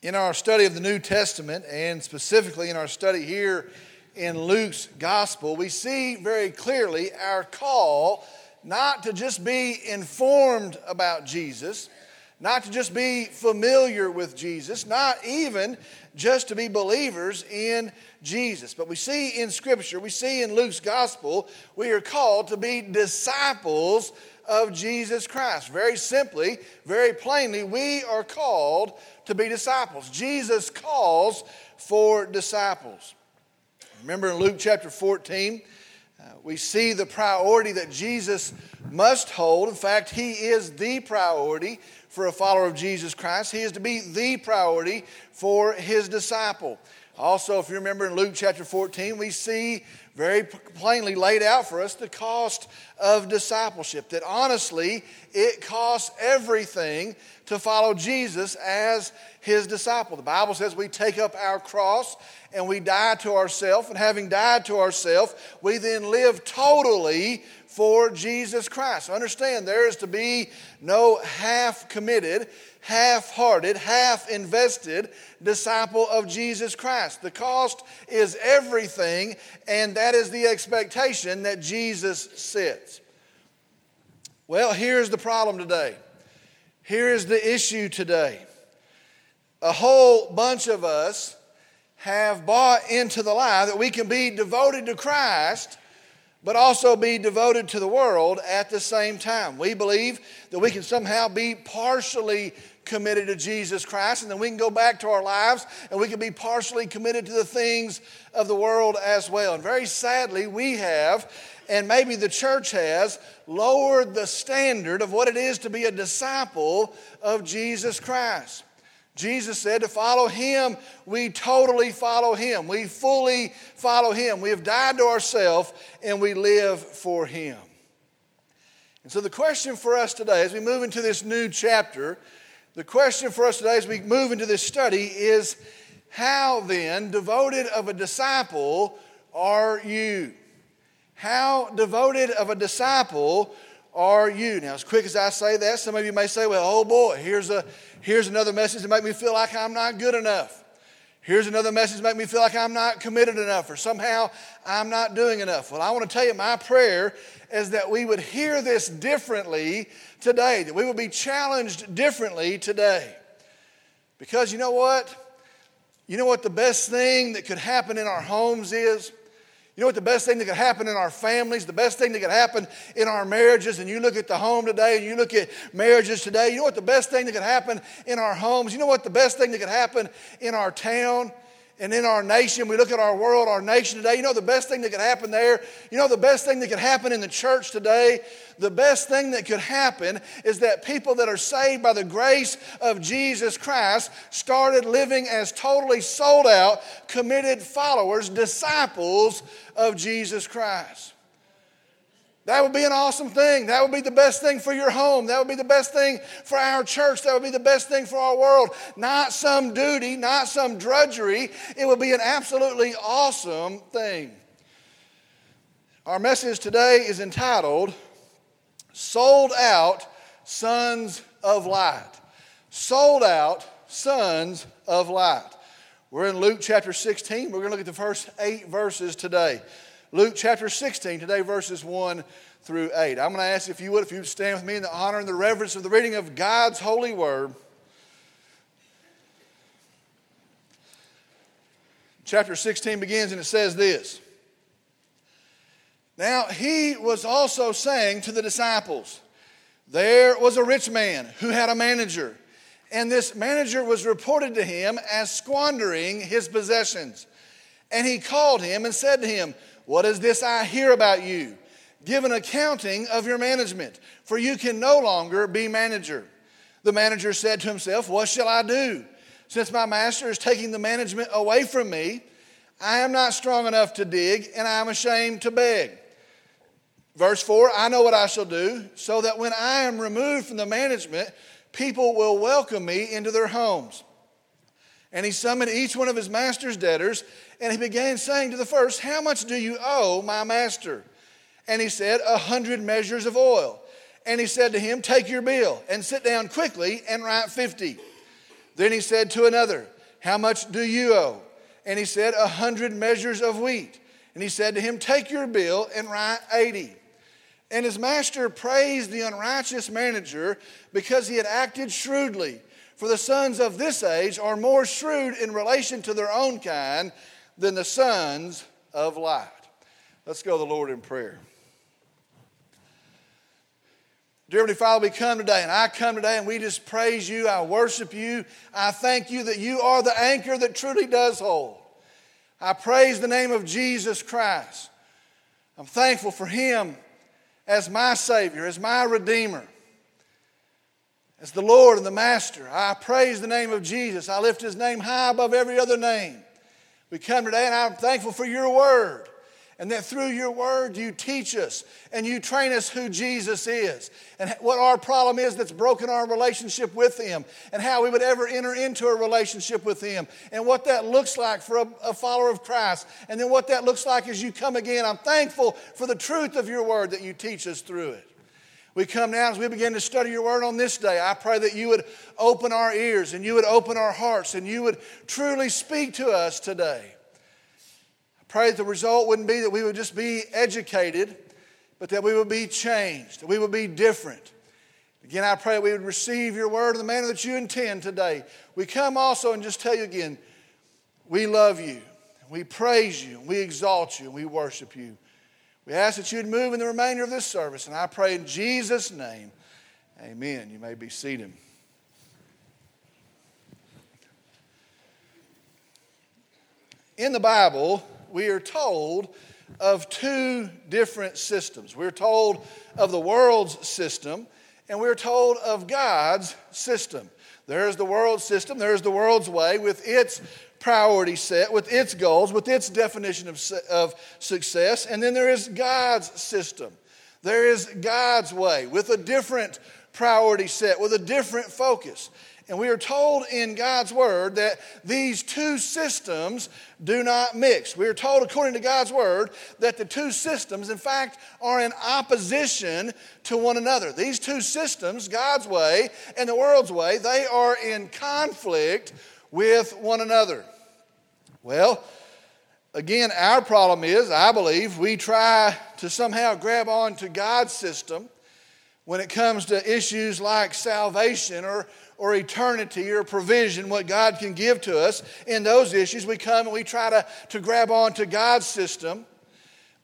In our study of the New Testament, and specifically in our study here in Luke's gospel, we see very clearly our call not to just be informed about Jesus, not to just be familiar with Jesus, not even just to be believers in Jesus. But we see in Scripture, we see in Luke's gospel, we are called to be disciples of Jesus Christ. Very simply, very plainly, we are called to be disciples. Jesus calls for disciples. Remember in Luke chapter 14, we see the priority that Jesus must hold. In fact, he is the priority for a follower of Jesus Christ. He is to be the priority for his disciple. Also, if you remember in Luke chapter 14, we see very plainly laid out for us the cost of discipleship, that honestly, it costs everything to follow Jesus as his disciple. The Bible says we take up our cross and we die to ourselves, and having died to ourselves, we then live totally for Jesus Christ. Understand, there is to be no half-committed, half-hearted, half-invested disciple of Jesus Christ. The cost is everything, and that is the expectation that Jesus sets. Well, here's the problem today. Here is the issue today. A whole bunch of us have bought into the lie that we can be devoted to Christ but also be devoted to the world at the same time. We believe that we can somehow be partially committed to Jesus Christ, and then we can go back to our lives and we can be partially committed to the things of the world as well. And very sadly, we have, and maybe the church has, lowered the standard of what it is to be a disciple of Jesus Christ. Jesus said to follow him, we totally follow him. We fully follow him. We have died to ourselves and we live for him. And so the question for us today as we move into this new chapter, the question for us today as we move into this study is, how then devoted of a disciple are you? How devoted of a disciple are you? Now, as quick as I say that, some of you may say, well, oh boy, here's another message to make me feel like I'm not good enough. Here's another message to make me feel like I'm not committed enough, or somehow I'm not doing enough. Well, I want to tell you, my prayer is that we would hear this differently today, that we would be challenged differently today. Because you know what? You know what the best thing that could happen in our homes is? You know what the best thing that could happen in our families, the best thing that could happen in our marriages, and you look at the home today and you look at marriages today, you know what the best thing that could happen in our homes, you know what the best thing that could happen in our town and in our nation, we look at our world, our nation today, you know the best thing that could happen there, you know the best thing that could happen in the church today, the best thing that could happen is that people that are saved by the grace of Jesus Christ started living as totally sold out, committed followers, disciples of Jesus Christ. That would be an awesome thing. That would be the best thing for your home. That would be the best thing for our church. That would be the best thing for our world. Not some duty, not some drudgery. It would be an absolutely awesome thing. Our message today is entitled, Sold Out Sons of Light. Sold Out Sons of Light. We're in Luke chapter 16. We're going to look at the first 8 verses today. Luke chapter 16, today verses 1 through 8. I'm going to ask if you would, stand with me in the honor and the reverence of the reading of God's holy word. Chapter 16 begins and it says this. Now he was also saying to the disciples, there was a rich man who had a manager, and this manager was reported to him as squandering his possessions. And he called him and said to him, what is this I hear about you? Give an accounting of your management, for you can no longer be manager. The manager said to himself, what shall I do? Since my master is taking the management away from me, I am not strong enough to dig, and I am ashamed to beg. Verse 4, I know what I shall do, so that when I am removed from the management, people will welcome me into their homes. And he summoned each one of his master's debtors, and he began saying to the first, how much do you owe my master? And he said, 100 measures of oil. And he said to him, take your bill and sit down quickly and write 50. Then he said to another, how much do you owe? And he said, 100 measures of wheat. And he said to him, take your bill and write 80. And his master praised the unrighteous manager because he had acted shrewdly. For the sons of this age are more shrewd in relation to their own kind than the sons of light. Let's go to the Lord in prayer. Dear Heavenly Father, we come today, and I come today, and we just praise you. I worship you. I thank you that you are the anchor that truly does hold. I praise the name of Jesus Christ. I'm thankful for him as my Savior, as my Redeemer, as the Lord and the Master. I praise the name of Jesus. I lift his name high above every other name. We come today, and I'm thankful for your word. And that through your word you teach us and you train us who Jesus is and what our problem is that's broken our relationship with him and how we would ever enter into a relationship with him and what that looks like for a follower of Christ and then what that looks like as you come again. I'm thankful for the truth of your word that you teach us through it. We come now as we begin to study your word on this day. I pray that you would open our ears and you would open our hearts and you would truly speak to us today. Pray that the result wouldn't be that we would just be educated, but that we would be changed, that we would be different. Again, I pray that we would receive your word in the manner that you intend today. We come also and just tell you again, we love you, we praise you, we exalt you, we worship you. We ask that you would move in the remainder of this service, and I pray in Jesus' name, amen. You may be seated. In the Bible, we are told of two different systems. We're told of the world's system, and we're told of God's system. There's the world's system, there's the world's way with its priority set, with its goals, with its definition of success, and then there is God's system. There is God's way with a different priority set, with a different focus. And we are told in God's word that these two systems do not mix. We are told according to God's word that the two systems, in fact, are in opposition to one another. These two systems, God's way and the world's way, they are in conflict with one another. Well, again, our problem is, I believe, we try to somehow grab on to God's system when it comes to issues like salvation or eternity or provision, what God can give to us. In those issues, we come and we try to grab on to God's system,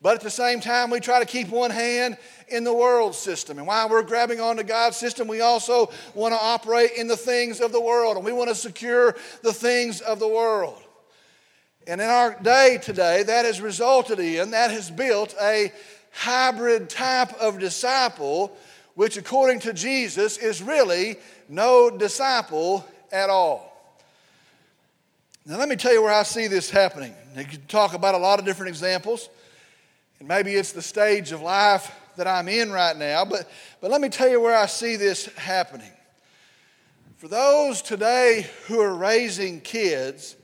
but at the same time, we try to keep one hand in the world system. And while we're grabbing onto God's system, we also want to operate in the things of the world, and we want to secure the things of the world. And in our day today, that has resulted in, that has built a hybrid type of disciple, which according to Jesus is really no disciple at all. Now let me tell you where I see this happening. You can talk about a lot of different examples, and maybe it's the stage of life that I'm in right now, but let me tell you where I see this happening. For those today who are raising kids,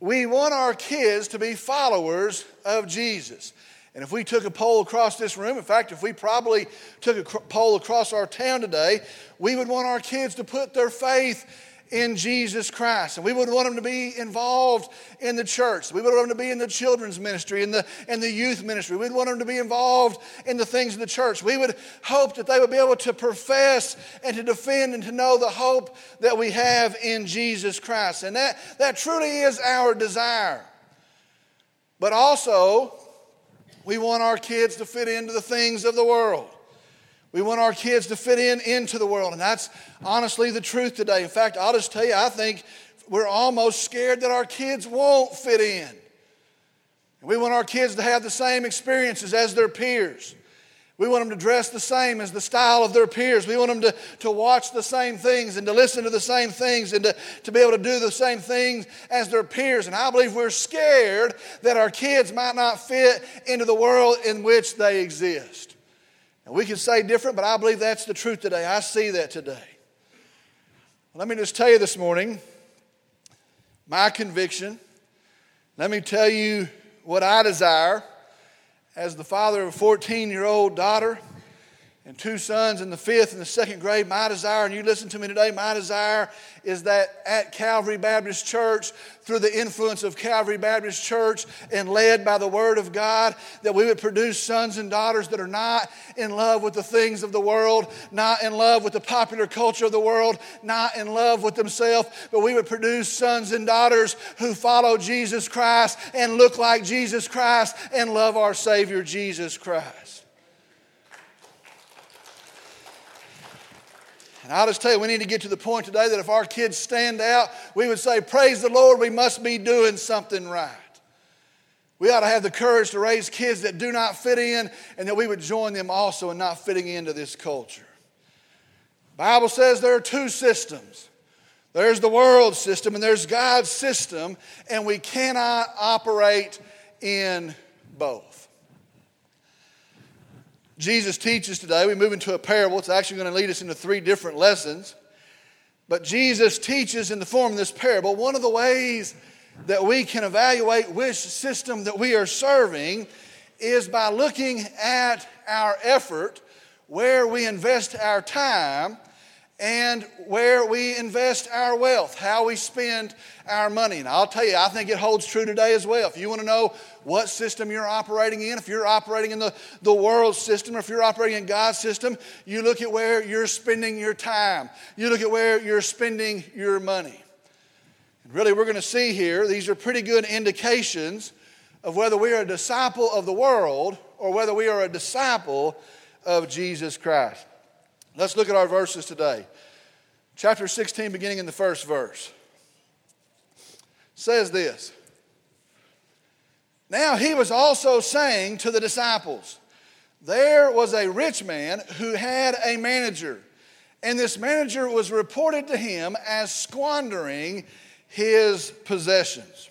we want our kids to be followers of Jesus. And if we took a poll across this room, in fact, if we probably took a poll across our town today, we would want our kids to put their faith in Jesus Christ. And we would want them to be involved in the church. We would want them to be in the children's ministry, in the youth ministry. We'd want them to be involved in the things of the church. We would hope that they would be able to profess and to defend and to know the hope that we have in Jesus Christ. And that truly is our desire. But also, we want our kids to fit into the things of the world. We want our kids to fit into the world. And that's honestly the truth today. In fact, I'll just tell you, I think we're almost scared that our kids won't fit in. And we want our kids to have the same experiences as their peers. We want them to dress the same as the style of their peers. We want them to watch the same things and to listen to the same things and to be able to do the same things as their peers. And I believe we're scared that our kids might not fit into the world in which they exist. And we can say different, but I believe that's the truth today. I see that today. Let me just tell you this morning my conviction. Let me tell you what I desire. As the father of a 14-year-old daughter, and two sons in the fifth and the second grade, my desire, and you listen to me today, my desire is that at Calvary Baptist Church, through the influence of Calvary Baptist Church and led by the Word of God, that we would produce sons and daughters that are not in love with the things of the world, not in love with the popular culture of the world, not in love with themselves, but we would produce sons and daughters who follow Jesus Christ and look like Jesus Christ and love our Savior Jesus Christ. And I'll just tell you, we need to get to the point today that if our kids stand out, we would say, praise the Lord, we must be doing something right. We ought to have the courage to raise kids that do not fit in, and that we would join them also in not fitting into this culture. The Bible says there are two systems. There's the world system and there's God's system, and we cannot operate in both. Jesus teaches today, we move into a parable. It's actually going to lead us into three different lessons. But Jesus teaches in the form of this parable, one of the ways that we can evaluate which system that we are serving is by looking at our effort, where we invest our time, and where we invest our wealth, how we spend our money. And I'll tell you, I think it holds true today as well. If you want to know what system you're operating in, if you're operating in the world system, or if you're operating in God's system, you look at where you're spending your time. You look at where you're spending your money. And really, we're going to see here, these are pretty good indications of whether we are a disciple of the world or whether we are a disciple of Jesus Christ. Let's look at our verses today. Chapter 16, beginning in the first verse, says this. Now he was also saying to the disciples, there was a rich man who had a manager, and this manager was reported to him as squandering his possessions.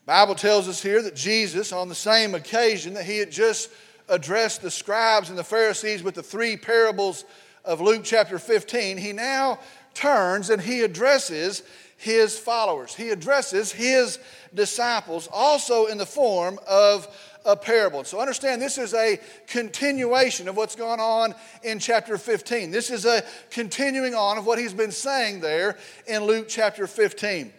The Bible tells us here that Jesus, on the same occasion that he had just addressed the scribes and the Pharisees with the three parables of Luke chapter 15, he now turns and he addresses his followers. He addresses his disciples also in the form of a parable. So understand, this is a continuation of what's going on in chapter 15. This is a continuing on of what he's been saying there in Luke chapter 15.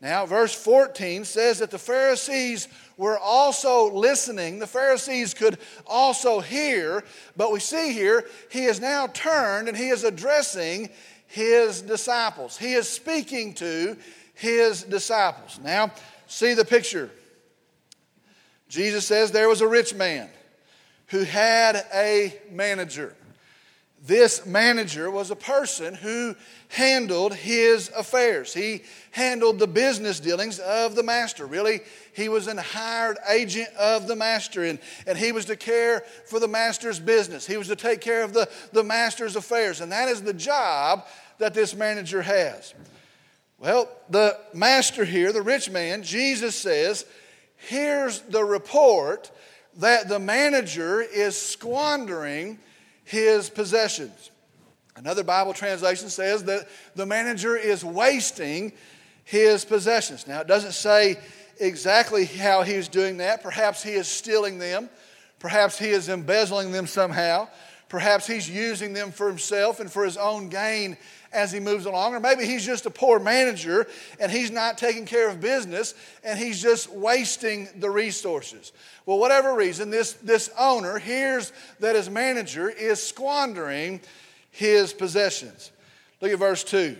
Now, verse 14 says that the Pharisees were also listening. The Pharisees could also hear, but we see here he is now turned and he is addressing his disciples. He is speaking to his disciples. Now, see the picture. Jesus says there was a rich man who had a manager. This manager was a person who handled his affairs. He handled the business dealings of the master. Really, he was an hired agent of the master, and he was to care for the master's business. He was to take care of the master's affairs, and that is the job that this manager has. Well, the master here, the rich man, Jesus says, here's the report that the manager is squandering his possessions. Another Bible translation says that the manager is wasting his possessions. Now, it doesn't say exactly how he was doing that. Perhaps he is stealing them. Perhaps he is embezzling them somehow. Perhaps he's using them for himself and for his own gain as he moves along. Or maybe he's just a poor manager and he's not taking care of business and he's just wasting the resources. Well, whatever reason, this owner hears that his manager is squandering his possessions. Look at verse 2.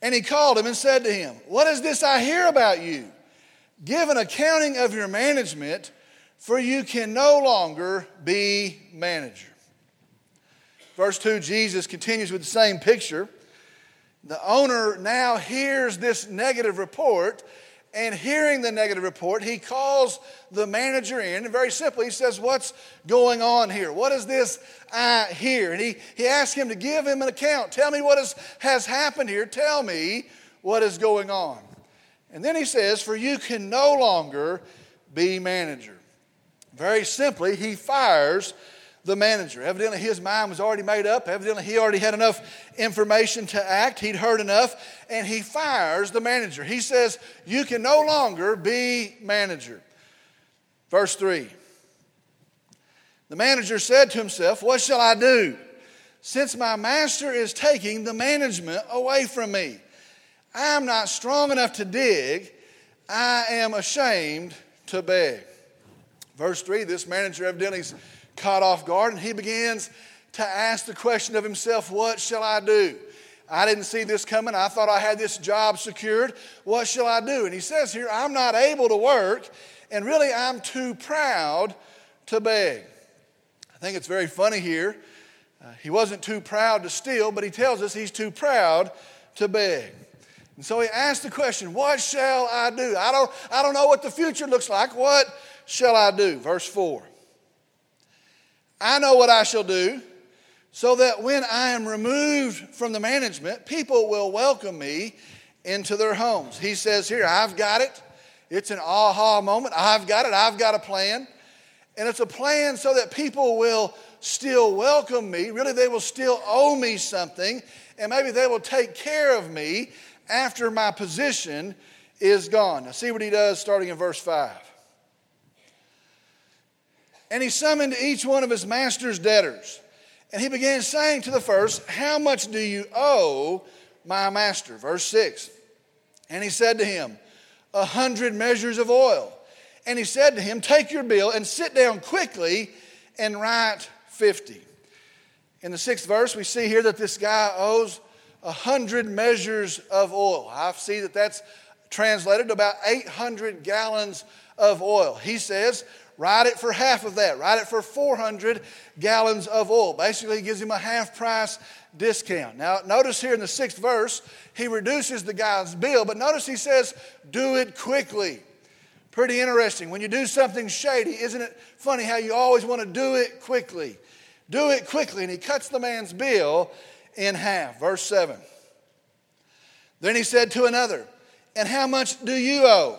And he called him and said to him, what is this I hear about you? Give an accounting of your management, for you can no longer be manager. Verse 2, Jesus continues with the same picture. The owner now hears this negative report, and hearing the negative report, he calls the manager in, and very simply he says, what's going on here? What is this I hear? And he asks him to give him an account. Tell me what has happened here. Tell me what is going on. And then he says, for you can no longer be manager. Very simply, he fires the manager. Evidently, his mind was already made up. Evidently, he already had enough information to act. He'd heard enough, and he fires the manager. He says, you can no longer be manager. Verse 3, The manager said to himself, what shall I do? Since my master is taking the management away from me, I am not strong enough to dig. I am ashamed to beg. Verse 3, this manager evidently is caught off guard, and he begins to ask the question of himself, what shall I do? I didn't see this coming. I thought I had this job secured. What shall I do? And he says here, I'm not able to work, and really I'm too proud to beg. I think it's very funny here. He wasn't too proud to steal, but he tells us he's too proud to beg. And so he asked the question, what shall I do? I don't know what the future looks like. What shall I do? Verse 4. I know what I shall do, so that when I am removed from the management, people will welcome me into their homes. He says here, I've got it. It's an aha moment. I've got it. I've got a plan. And it's a plan so that people will still welcome me. Really, they will still owe me something, and maybe they will take care of me after my position is gone. Now see what he does starting in verse 5. And he summoned each one of his master's debtors, and he began saying to the first, how much do you owe my master? Verse 6. And he said to him, 100 measures of oil. And he said to him, take your bill and sit down quickly and write 50. In the 6th verse, we see here that this guy owes 100 measures of oil. I see that that's translated to about 800 gallons of oil. He says, write it for half of that. Write it for 400 gallons of oil. Basically, he gives him a half price discount. Now, notice here in the 6th verse, he reduces the guy's bill, but notice he says, do it quickly. Pretty interesting. When you do something shady, isn't it funny how you always want to do it quickly? Do it quickly. And he cuts the man's bill in half. Verse 7. Then he said to another, and how much do you owe?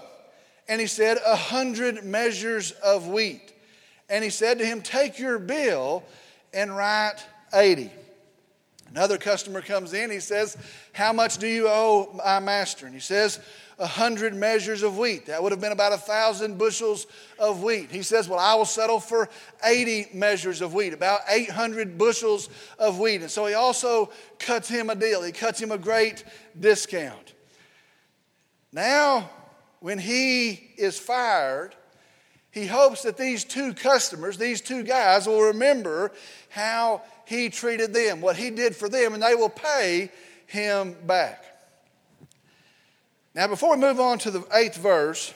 And he said, 100 measures of wheat. And he said to him, take your bill and write 80. Another customer comes in. He says, how much do you owe my master? And he says, 100 measures of wheat. That would have been about 1,000 bushels of wheat. He says, well, I will settle for 80 measures of wheat, about 800 bushels of wheat. And so he also cuts him a deal. He cuts him a great discount. Now, when he is fired, he hopes that these two customers, these two guys, will remember how he treated them, what he did for them, and they will pay him back. Now, before we move on to the 8th verse,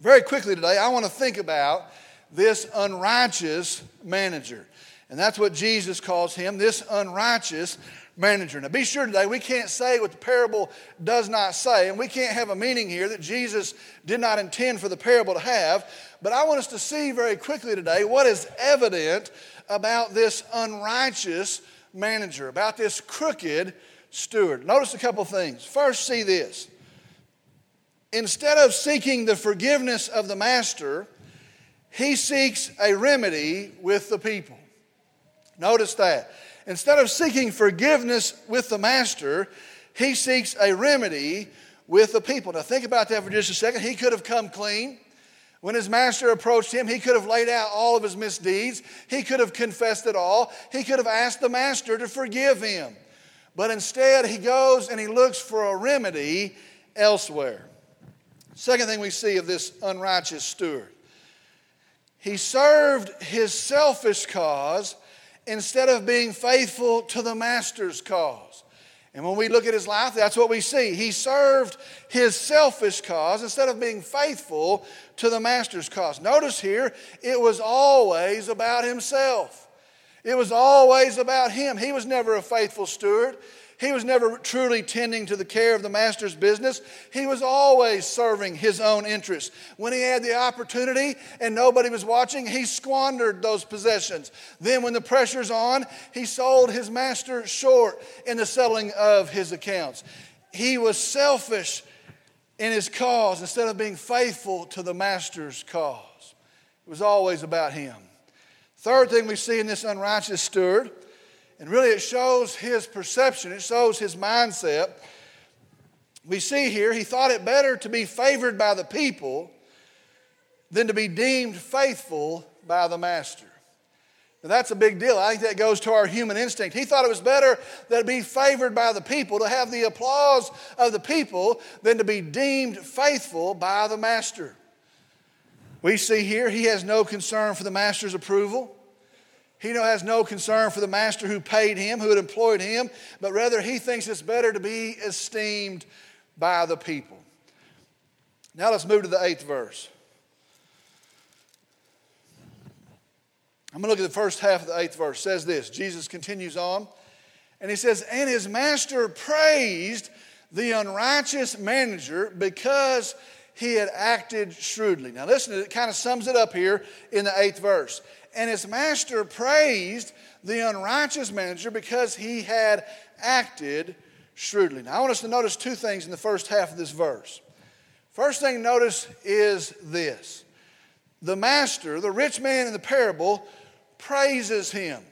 very quickly today, I want to think about this unrighteous manager. And that's what Jesus calls him, this unrighteous manager. Now, be sure today, we can't say what the parable does not say, and we can't have a meaning here that Jesus did not intend for the parable to have. But I want us to see very quickly today what is evident about this unrighteous manager, about this crooked steward. Notice a couple things. First, see this. Instead of seeking the forgiveness of the master, he seeks a remedy with the people. Notice that. Instead of seeking forgiveness with the master, he seeks a remedy with the people. Now think about that for just a second. He could have come clean. When his master approached him, he could have laid out all of his misdeeds. He could have confessed it all. He could have asked the master to forgive him. But instead, he goes and he looks for a remedy elsewhere. Second thing we see of this unrighteous steward. He served his selfish cause instead of being faithful to the master's cause. And when we look at his life, that's what we see. He served his selfish cause instead of being faithful to the master's cause. Notice here, it was always about himself. It was always about him. He was never a faithful steward. He was never truly tending to the care of the master's business. He was always serving his own interests. When he had the opportunity and nobody was watching, he squandered those possessions. Then when the pressure's on, he sold his master short in the settling of his accounts. He was selfish in his cause instead of being faithful to the master's cause. It was always about him. Third thing we see in this unrighteous steward, and really it shows his perception, it shows his mindset. We see here he thought it better to be favored by the people than to be deemed faithful by the master. Now, that's a big deal. I think that goes to our human instinct. He thought it was better to be favored by the people, to have the applause of the people, than to be deemed faithful by the master. We see here he has no concern for the master's approval. He has no concern for the master who paid him, who had employed him, but rather he thinks it's better to be esteemed by the people. Now let's move to the 8th verse. I'm going to look at the first half of the 8th verse. It says this, Jesus continues on, and he says, "And his master praised the unrighteous manager because he had acted shrewdly." Now listen, it kind of sums it up here in the 8th verse. "And his master praised the unrighteous manager because he had acted shrewdly." Now I want us to notice two things in the first half of this verse. First thing to notice is this. The master, the rich man in the parable, praises him.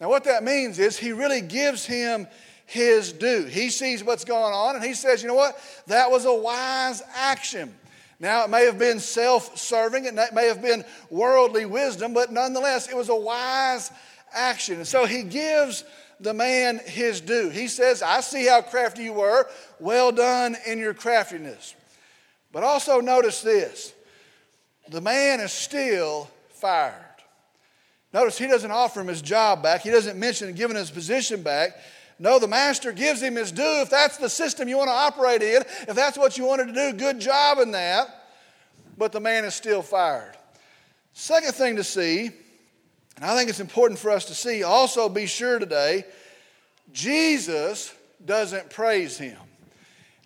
Now what that means is he really gives him his due. He sees what's going on and he says, you know what? That was a wise action. Now it may have been self-serving, it may have been worldly wisdom, but nonetheless it was a wise action. And so he gives the man his due. He says, I see how crafty you were. Well done in your craftiness. But also notice this. The man is still fired. Notice he doesn't offer him his job back. He doesn't mention giving his position back. No, the master gives him his due. If that's the system you want to operate in, if that's what you wanted to do, good job in that. But the man is still fired. Second thing to see, and I think it's important for us to see, also be sure today, Jesus doesn't praise him.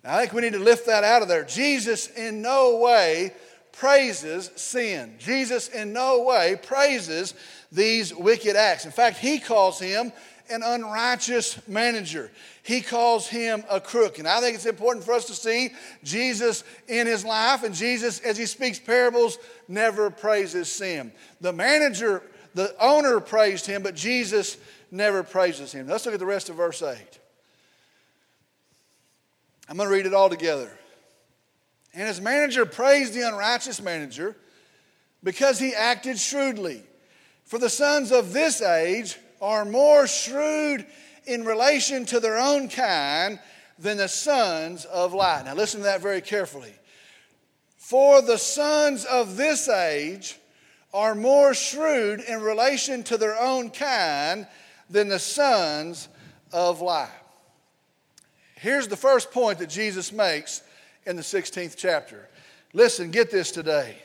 Now, I think we need to lift that out of there. Jesus in no way praises sin. Jesus in no way praises these wicked acts. In fact, he calls him an unrighteous manager. He calls him a crook. And I think it's important for us to see Jesus in his life, and Jesus, as he speaks parables, never praises sin. The manager, the owner praised him, but Jesus never praises him. Let's look at the rest of verse 8. I'm going to read it all together. "And his manager praised the unrighteous manager because he acted shrewdly. For the sons of this age are more shrewd in relation to their own kind than the sons of light." Now listen to that very carefully. For the sons of this age are more shrewd in relation to their own kind than the sons of light. Here's the first point that Jesus makes in the 16th chapter. Listen, get this today.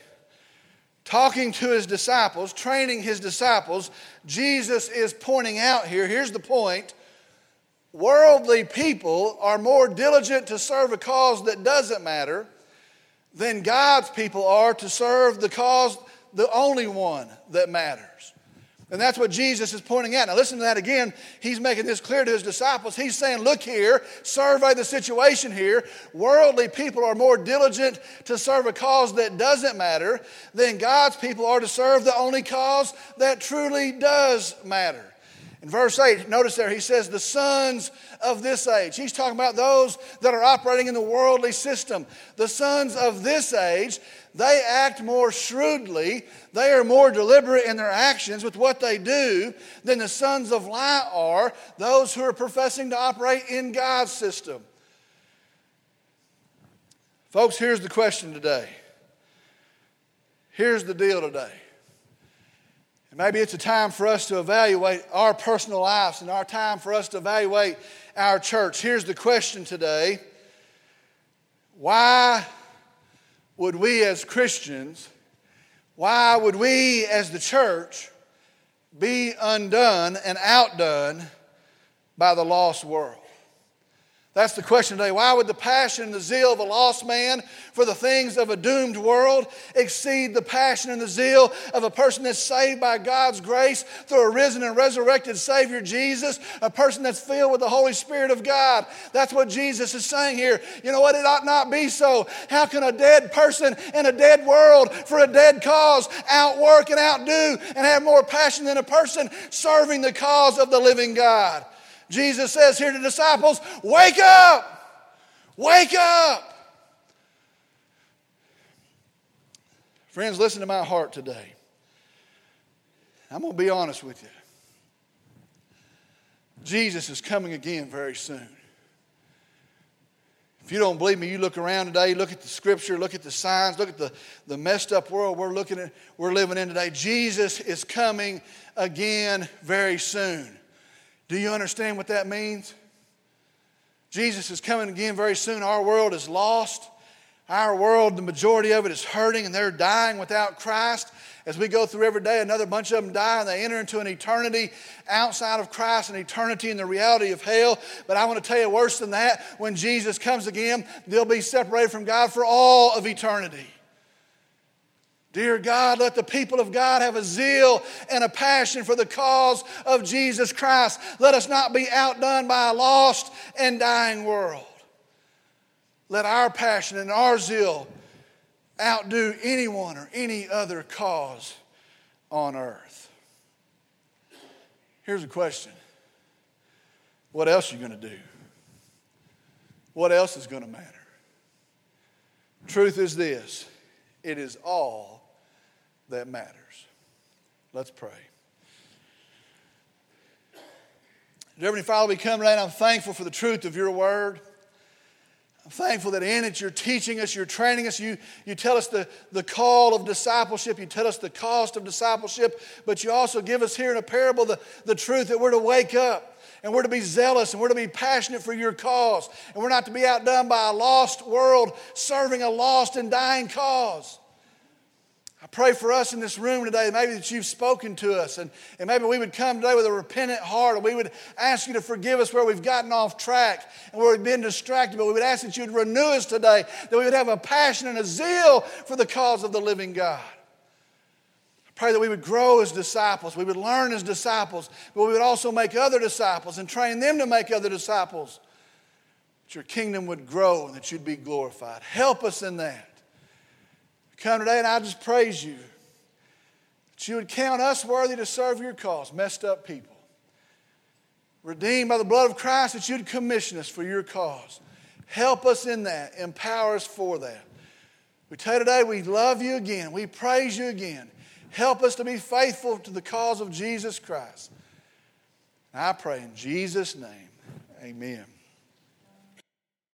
Talking to his disciples, training his disciples, Jesus is pointing out here, here's the point, worldly people are more diligent to serve a cause that doesn't matter than God's people are to serve the cause, the only one that matters. And that's what Jesus is pointing out. Now listen to that again. He's making this clear to his disciples. He's saying, look here, survey the situation here. Worldly people are more diligent to serve a cause that doesn't matter than God's people are to serve the only cause that truly does matter. In verse 8, notice there, he says, the sons of this age. He's talking about those that are operating in the worldly system. The sons of this age, they act more shrewdly. They are more deliberate in their actions with what they do than the sons of light are, those who are professing to operate in God's system. Folks, here's the question today. Here's the deal today. And maybe it's a time for us to evaluate our personal lives and our time for us to evaluate our church. Here's the question today. Why would we as Christians, why would we as the church be undone and outdone by the lost world? That's the question today. Why would the passion and the zeal of a lost man for the things of a doomed world exceed the passion and the zeal of a person that's saved by God's grace through a risen and resurrected Savior Jesus, a person that's filled with the Holy Spirit of God? That's what Jesus is saying here. You know what? It ought not be so. How can a dead person in a dead world for a dead cause outwork and outdo and have more passion than a person serving the cause of the living God? Jesus says here to disciples, wake up! Wake up! Friends, listen to my heart today. I'm going to be honest with you. Jesus is coming again very soon. If you don't believe me, you look around today, look at the scripture, look at the signs, look at the messed up world we're living in today. Jesus is coming again very soon. Do you understand what that means? Jesus is coming again very soon. Our world is lost. Our world, the majority of it is hurting, and they're dying without Christ. As we go through every day, another bunch of them die, and they enter into an eternity outside of Christ, an eternity in the reality of hell. But I want to tell you worse than that. When Jesus comes again, they'll be separated from God for all of eternity. Dear God, let the people of God have a zeal and a passion for the cause of Jesus Christ. Let us not be outdone by a lost and dying world. Let our passion and our zeal outdo anyone or any other cause on earth. Here's a question. What else are you going to do? What else is going to matter? Truth is this. It is all that matters. Let's pray. Dear Heavenly Father, we come right now. I'm thankful for the truth of your word. I'm thankful that in it you're teaching us, you're training us. You tell us the call of discipleship. You tell us the cost of discipleship. But you also give us here in a parable the truth that we're to wake up and we're to be zealous and we're to be passionate for your cause. And we're not to be outdone by a lost world serving a lost and dying cause. I pray for us in this room today, maybe that you've spoken to us, and maybe we would come today with a repentant heart, and we would ask you to forgive us where we've gotten off track and where we've been distracted, but we would ask that you'd renew us today, that we would have a passion and a zeal for the cause of the living God. I pray that we would grow as disciples, we would learn as disciples, but we would also make other disciples and train them to make other disciples, that your kingdom would grow and that you'd be glorified. Help us in that. Come today, and I just praise you that you would count us worthy to serve your cause, messed up people. Redeemed by the blood of Christ, that you'd commission us for your cause. Help us in that. Empower us for that. We tell you today, we love you again. We praise you again. Help us to be faithful to the cause of Jesus Christ. And I pray in Jesus' name, amen.